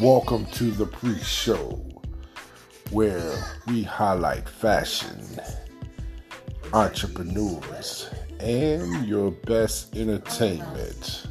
Welcome to the pre-show, where we highlight fashion, entrepreneurs, and your best entertainment.